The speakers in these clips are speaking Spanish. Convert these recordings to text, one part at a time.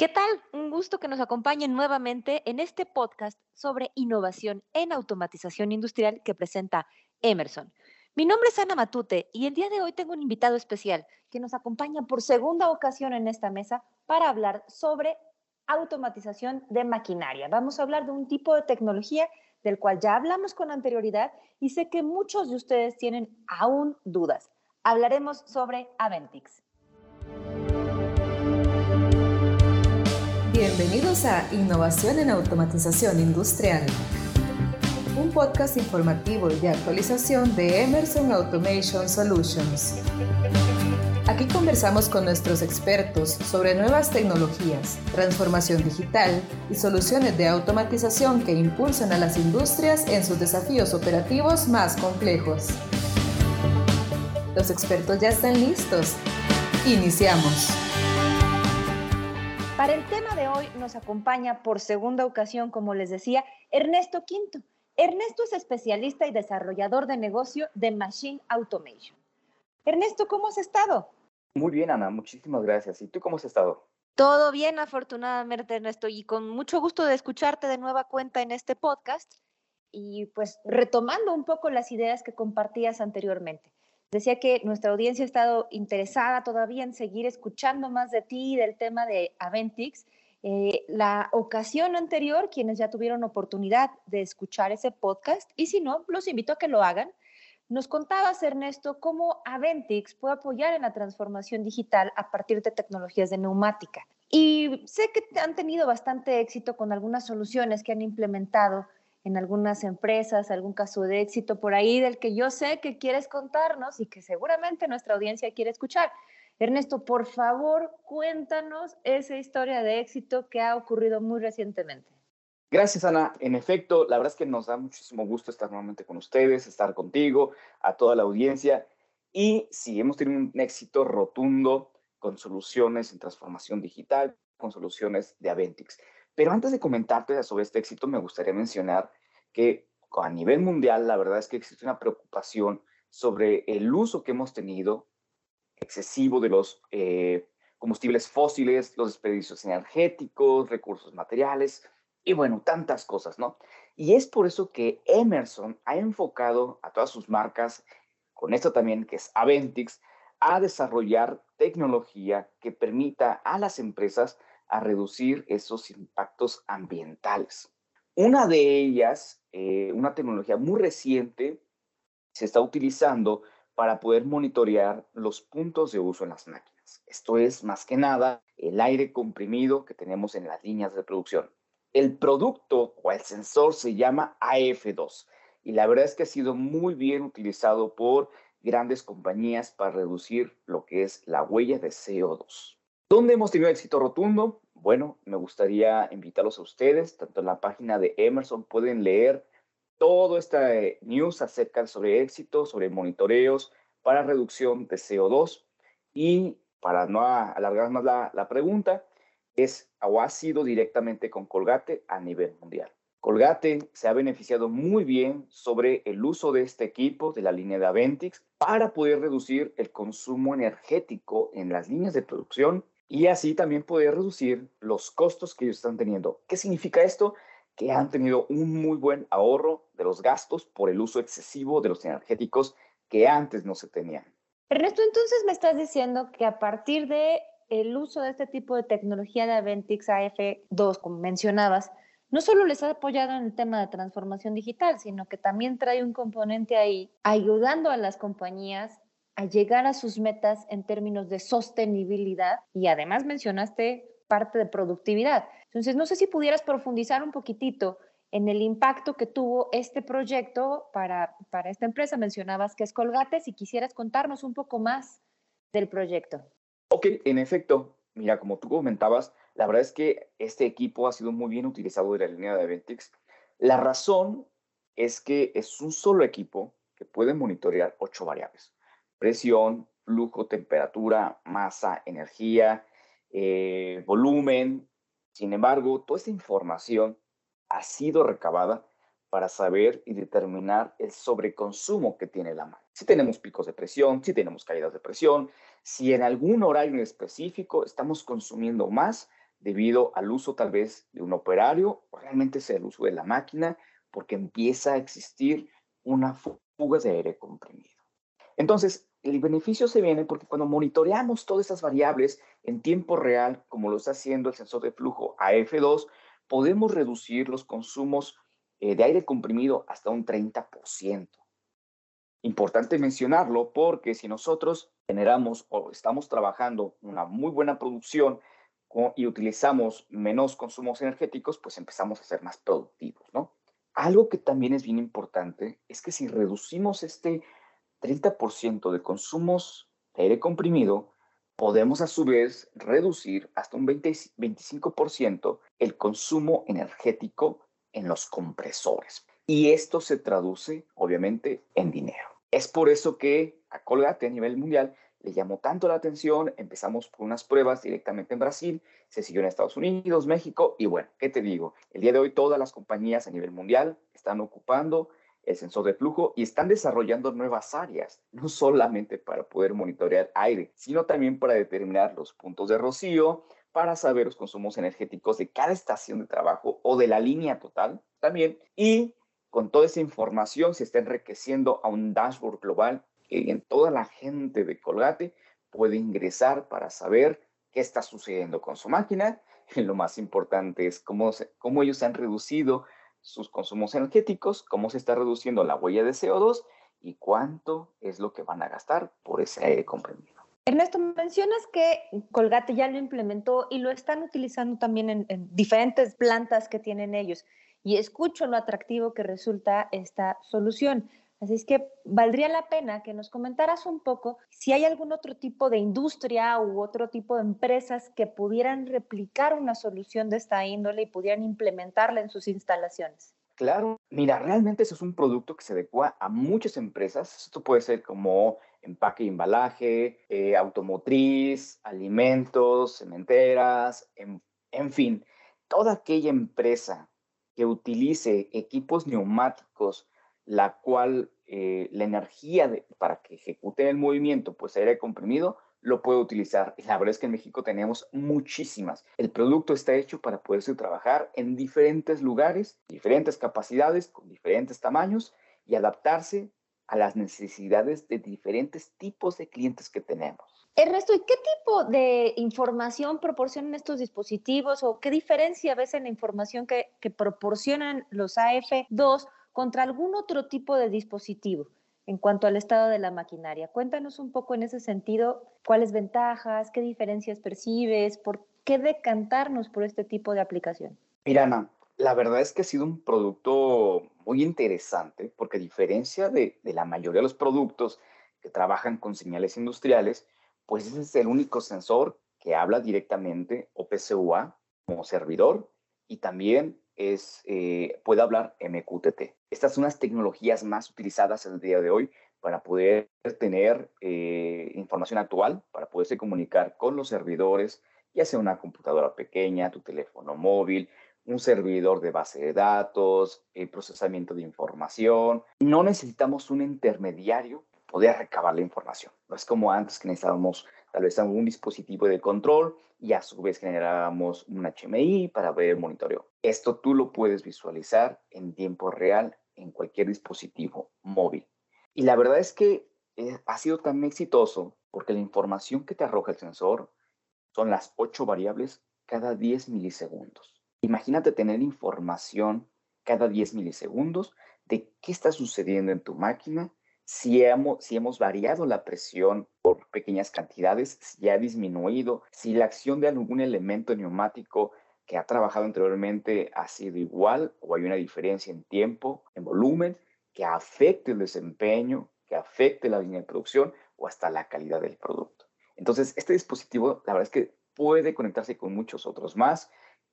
¿Qué tal? Un gusto que nos acompañen nuevamente en este podcast sobre innovación en automatización industrial que presenta Emerson. Mi nombre es Ana Matute y el día de hoy tengo un invitado especial que nos acompaña por segunda ocasión en esta mesa para hablar sobre automatización de maquinaria. Vamos a hablar de un tipo de tecnología del cual ya hablamos con anterioridad y sé que muchos de ustedes tienen aún dudas. Hablaremos sobre Aventics. Bienvenidos a Innovación en Automatización Industrial, un podcast informativo y de actualización de Emerson Automation Solutions. Aquí conversamos con nuestros expertos sobre nuevas tecnologías, transformación digital y soluciones de automatización que impulsan a las industrias en sus desafíos operativos más complejos. Los expertos ya están listos. Iniciamos. Para el tema de hoy nos acompaña por segunda ocasión, como les decía, Ernesto Quinto. Ernesto es especialista y desarrollador de negocio de Machine Automation. Ernesto, ¿cómo has estado? Muy bien, Ana, muchísimas gracias. ¿Y tú cómo has estado? Todo bien, afortunadamente, Ernesto, y con mucho gusto de escucharte de nueva cuenta en este podcast y pues retomando un poco las ideas que compartías anteriormente. Decía que nuestra audiencia ha estado interesada todavía en seguir escuchando más de ti y del tema de Aventics. La ocasión anterior, quienes ya tuvieron oportunidad de escuchar ese podcast, y si no, los invito a que lo hagan, nos contabas, Ernesto, cómo Aventics puede apoyar en la transformación digital a partir de tecnologías de neumática. Y sé que han tenido bastante éxito con algunas soluciones que han implementado en algunas empresas, algún caso de éxito por ahí del que yo sé que quieres contarnos y que seguramente nuestra audiencia quiere escuchar. Ernesto, por favor, cuéntanos esa historia de éxito que ha ocurrido muy recientemente. Gracias, Ana. En efecto, la verdad es que nos da muchísimo gusto estar nuevamente con ustedes, estar contigo, a toda la audiencia. Y sí, hemos tenido un éxito rotundo con soluciones en transformación digital, con soluciones de Aventics. Pero antes de comentarte sobre este éxito, me gustaría mencionar que a nivel mundial, la verdad es que existe una preocupación sobre el uso que hemos tenido excesivo de los combustibles fósiles, los desperdicios energéticos, recursos materiales y, bueno, tantas cosas, ¿no? Y es por eso que Emerson ha enfocado a todas sus marcas, con esto también, que es Aventics, a desarrollar tecnología que permita a las empresas a reducir esos impactos ambientales. Una de ellas, una tecnología muy reciente, se está utilizando para poder monitorear los puntos de uso en las máquinas. Esto es, más que nada, el aire comprimido que tenemos en las líneas de producción. El producto o el sensor se llama AF2 y la verdad es que ha sido muy bien utilizado por grandes compañías para reducir lo que es la huella de CO2. ¿Dónde hemos tenido éxito rotundo? Bueno, me gustaría invitarlos a ustedes, tanto en la página de Emerson pueden leer todo esta news acerca sobre éxito, sobre monitoreos para reducción de CO2. Y para no alargar más la pregunta, es o ha sido directamente con Colgate a nivel mundial. Colgate se ha beneficiado muy bien sobre el uso de este equipo de la línea de Aventics para poder reducir el consumo energético en las líneas de producción y así también poder reducir los costos que ellos están teniendo. ¿Qué significa esto? Que han tenido un muy buen ahorro de los gastos por el uso excesivo de los energéticos que antes no se tenían. Ernesto, entonces me estás diciendo que a partir del uso de este tipo de tecnología de Aventics AF2, como mencionabas, no solo les ha apoyado en el tema de transformación digital, sino que también trae un componente ahí ayudando a las compañías a llegar a sus metas en términos de sostenibilidad y además mencionaste parte de productividad. Entonces, no sé si pudieras profundizar un poquitito en el impacto que tuvo este proyecto para esta empresa. Mencionabas que es Colgate, si quisieras contarnos un poco más del proyecto. Ok, en efecto, mira, como tú comentabas, la verdad es que este equipo ha sido muy bien utilizado de la línea de Aventics. La razón es que es un solo equipo que puede monitorear 8 variables. Presión, flujo, temperatura, masa, energía, volumen. Sin embargo, toda esta información ha sido recabada para saber y determinar el sobreconsumo que tiene la máquina. Si tenemos picos de presión, si tenemos caídas de presión, si en algún horario en específico estamos consumiendo más debido al uso tal vez de un operario, o realmente sea el uso de la máquina, porque empieza a existir una fuga de aire comprimido. Entonces, el beneficio se viene porque cuando monitoreamos todas estas variables en tiempo real, como lo está haciendo el sensor de flujo AF2, podemos reducir los consumos de aire comprimido hasta un 30%. Importante mencionarlo porque si nosotros generamos o estamos trabajando una muy buena producción y utilizamos menos consumos energéticos, pues empezamos a ser más productivos, ¿no? Algo que también es bien importante es que si reducimos este 30% de consumos de aire comprimido, podemos a su vez reducir hasta un 25% el consumo energético en los compresores. Y esto se traduce, obviamente, en dinero. Es por eso que a Colgate a nivel mundial le llamó tanto la atención. Empezamos con unas pruebas directamente en Brasil, se siguió en Estados Unidos, México, y bueno, ¿qué te digo? El día de hoy todas las compañías a nivel mundial están ocupando el sensor de flujo y están desarrollando nuevas áreas, no solamente para poder monitorear aire, sino también para determinar los puntos de rocío, para saber los consumos energéticos de cada estación de trabajo o de la línea total también. Y con toda esa información se está enriqueciendo a un dashboard global que en toda la gente de Colgate puede ingresar para saber qué está sucediendo con su máquina. Y lo más importante es cómo ellos han reducido sus consumos energéticos, cómo se está reduciendo la huella de CO2 y cuánto es lo que van a gastar por ese aire comprimido. Ernesto, mencionas que Colgate ya lo implementó y lo están utilizando también en diferentes plantas que tienen ellos. Y escucho lo atractivo que resulta esta solución. Así es que valdría la pena que nos comentaras un poco si hay algún otro tipo de industria u otro tipo de empresas que pudieran replicar una solución de esta índole y pudieran implementarla en sus instalaciones. Claro. Mira, realmente eso es un producto que se adecua a muchas empresas. Esto puede ser como empaque y embalaje, automotriz, alimentos, cementeras, en fin. Toda aquella empresa que utilice equipos neumáticos, la cual la energía para que ejecute el movimiento, pues aire comprimido, lo puede utilizar. Y la verdad es que en México tenemos muchísimas. El producto está hecho para poderse trabajar en diferentes lugares, diferentes capacidades, con diferentes tamaños y adaptarse a las necesidades de diferentes tipos de clientes que tenemos. Ernesto, ¿y qué tipo de información proporcionan estos dispositivos o qué diferencia ves en la información que proporcionan los AF2 contra algún otro tipo de dispositivo en cuanto al estado de la maquinaria? Cuéntanos un poco en ese sentido, ¿cuáles ventajas, qué diferencias percibes, por qué decantarnos por este tipo de aplicación? Mira, Ana, la verdad es que ha sido un producto muy interesante porque a diferencia de la mayoría de los productos que trabajan con señales industriales, pues ese es el único sensor que habla directamente OPC UA como servidor y también puede hablar MQTT. Estas son las tecnologías más utilizadas el día de hoy para poder tener información actual, para poderse comunicar con los servidores, ya sea una computadora pequeña, tu teléfono móvil, un servidor de base de datos, el procesamiento de información. No necesitamos un intermediario para poder recabar la información. No es como antes que necesitábamos tal vez algún dispositivo de control y a su vez generábamos un HMI para ver el monitoreo. Esto tú lo puedes visualizar en tiempo real en cualquier dispositivo móvil. Y la verdad es que ha sido tan exitoso porque la información que te arroja el sensor son las 8 variables cada 10 milisegundos. Imagínate tener información cada 10 milisegundos de qué está sucediendo en tu máquina, si hemos variado la presión por pequeñas cantidades, si ha disminuido, si la acción de algún elemento neumático que ha trabajado anteriormente ha sido igual o hay una diferencia en tiempo, en volumen, que afecte el desempeño, que afecte la línea de producción o hasta la calidad del producto. Entonces, este dispositivo, la verdad es que puede conectarse con muchos otros más.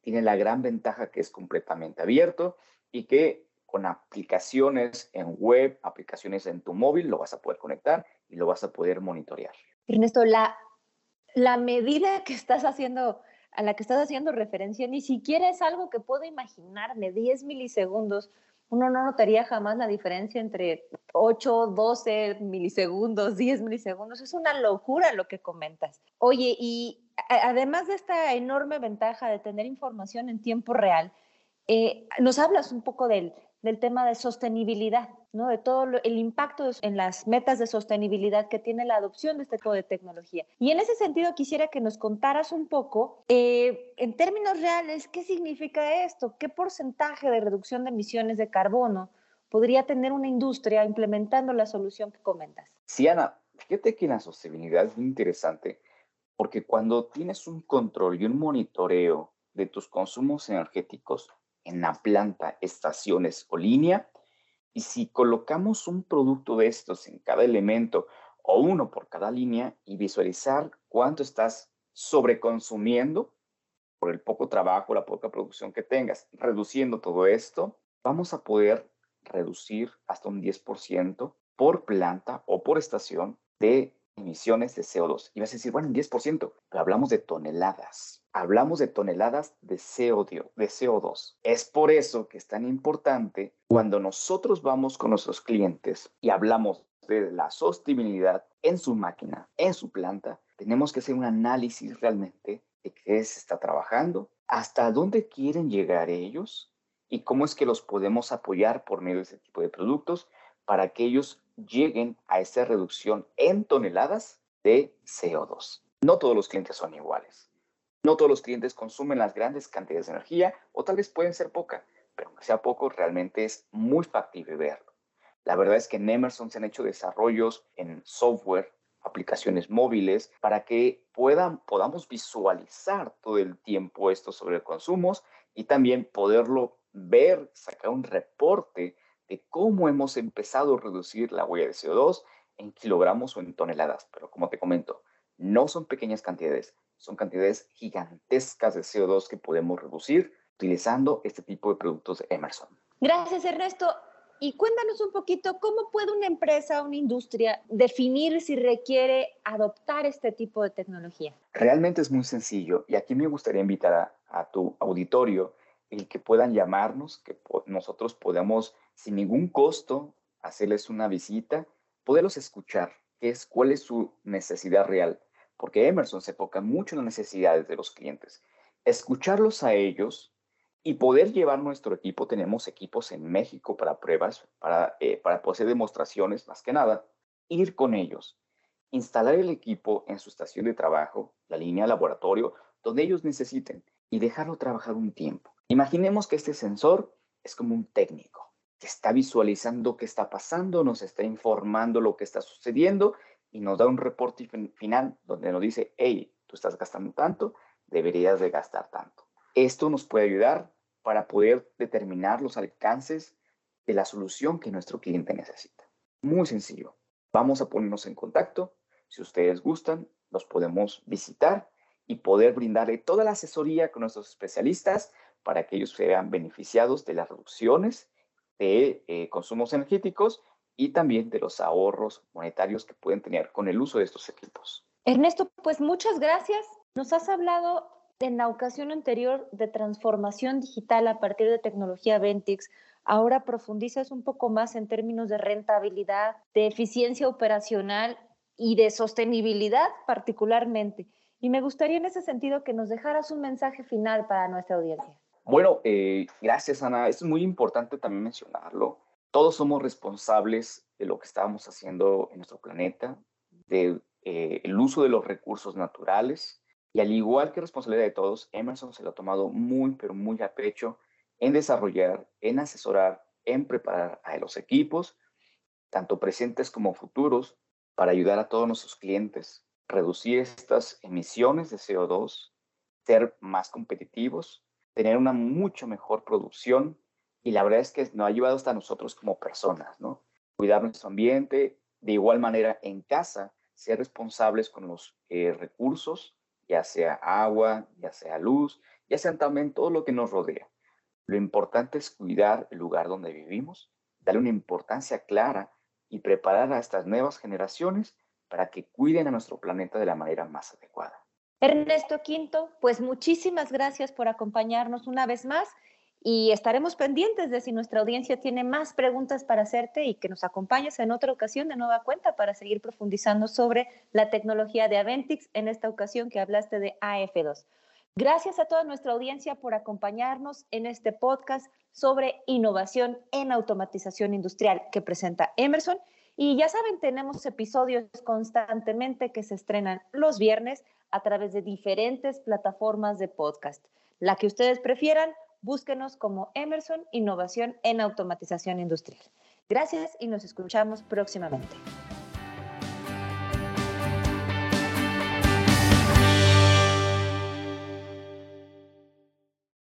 Tiene la gran ventaja que es completamente abierto y que con aplicaciones en web, aplicaciones en tu móvil, lo vas a poder conectar y lo vas a poder monitorear. Ernesto, la medida que estás haciendo, a la que estás haciendo referencia, ni siquiera es algo que puedo imaginarme. 10 milisegundos, uno no notaría jamás la diferencia entre 8, 12 milisegundos, 10 milisegundos. Es una locura lo que comentas. Oye, y además de esta enorme ventaja de tener información en tiempo real, nos hablas un poco del tema de sostenibilidad, ¿no? De todo el impacto en las metas de sostenibilidad que tiene la adopción de este tipo de tecnología. Y en ese sentido quisiera que nos contaras un poco, en términos reales, ¿qué significa esto? ¿Qué porcentaje de reducción de emisiones de carbono podría tener una industria implementando la solución que comentas? Sí, Ana, fíjate que la sostenibilidad es muy interesante porque cuando tienes un control y un monitoreo de tus consumos energéticos en la planta, estaciones o línea, y si colocamos un producto de estos en cada elemento o uno por cada línea y visualizar cuánto estás sobreconsumiendo por el poco trabajo, la poca producción que tengas, reduciendo todo esto, vamos a poder reducir hasta un 10% por planta o por estación de emisiones de CO2. Y vas a decir, bueno, un 10%, pero hablamos de toneladas. Hablamos de toneladas de CO2. Es por eso que es tan importante cuando nosotros vamos con nuestros clientes y hablamos de la sostenibilidad en su máquina, en su planta, tenemos que hacer un análisis realmente de qué se está trabajando, hasta dónde quieren llegar ellos, y cómo es que los podemos apoyar por medio de este tipo de productos para que ellos lleguen a esa reducción en toneladas de CO2. No todos los clientes son iguales. No todos los clientes consumen las grandes cantidades de energía o tal vez pueden ser poca, pero aunque sea poco realmente es muy factible verlo. La verdad es que en Emerson se han hecho desarrollos en software, aplicaciones móviles, para que podamos visualizar todo el tiempo estos sobreconsumos y también poderlo ver, sacar un reporte de cómo hemos empezado a reducir la huella de CO2 en kilogramos o en toneladas. Pero como te comento, no son pequeñas cantidades, son cantidades gigantescas de CO2 que podemos reducir utilizando este tipo de productos de Emerson. Gracias, Ernesto. Y cuéntanos un poquito, ¿cómo puede una empresa, una industria, definir si requiere adoptar este tipo de tecnología? Realmente es muy sencillo y aquí me gustaría invitar a tu auditorio el que puedan llamarnos, que nosotros podamos, sin ningún costo, hacerles una visita, poderlos escuchar, cuál es su necesidad real, porque Emerson se enfoca mucho en las necesidades de los clientes. Escucharlos a ellos y poder llevar nuestro equipo. Tenemos equipos en México para pruebas, para hacer demostraciones, más que nada, ir con ellos, instalar el equipo en su estación de trabajo, la línea, laboratorio, donde ellos necesiten, y dejarlo trabajar un tiempo. Imaginemos que este sensor es como un técnico que está visualizando qué está pasando, nos está informando lo que está sucediendo y nos da un reporte final donde nos dice, hey, tú estás gastando tanto, deberías de gastar tanto. Esto nos puede ayudar para poder determinar los alcances de la solución que nuestro cliente necesita. Muy sencillo. Vamos a ponernos en contacto. Si ustedes gustan, los podemos visitar y poder brindarle toda la asesoría con nuestros especialistas para que ellos sean beneficiados de las reducciones de consumos energéticos y también de los ahorros monetarios que pueden tener con el uso de estos equipos. Ernesto, pues muchas gracias. Nos has hablado en la ocasión anterior de transformación digital a partir de tecnología Aventics. Ahora profundizas un poco más en términos de rentabilidad, de eficiencia operacional y de sostenibilidad particularmente. Y me gustaría en ese sentido que nos dejaras un mensaje final para nuestra audiencia. Bueno, gracias, Ana. Es muy importante también mencionarlo. Todos somos responsables de lo que estamos haciendo en nuestro planeta, del uso de los recursos naturales. Y al igual que responsabilidad de todos, Emerson se lo ha tomado muy, pero muy a pecho en desarrollar, en asesorar, en preparar a los equipos, tanto presentes como futuros, para ayudar a todos nuestros clientes, reducir estas emisiones de CO2, ser más competitivos, tener una mucho mejor producción y la verdad es que nos ha llevado hasta nosotros como personas, ¿no? Cuidar nuestro ambiente, de igual manera en casa, ser responsables con los recursos, ya sea agua, ya sea luz, ya sea también todo lo que nos rodea. Lo importante es cuidar el lugar donde vivimos, darle una importancia clara y preparar a estas nuevas generaciones para que cuiden a nuestro planeta de la manera más adecuada. Ernesto Quinto, pues muchísimas gracias por acompañarnos una vez más Y estaremos pendientes de si nuestra audiencia tiene más preguntas para hacerte y que nos acompañes en otra ocasión de nueva cuenta para seguir profundizando sobre la tecnología de Aventics, en esta ocasión que hablaste de AF2. Gracias a toda nuestra audiencia por acompañarnos en este podcast sobre innovación en automatización industrial que presenta Emerson. Y ya saben, tenemos episodios constantemente que se estrenan los viernes a través de diferentes plataformas de podcast. La que ustedes prefieran, búsquenos como Emerson Innovación en Automatización Industrial. Gracias y nos escuchamos próximamente.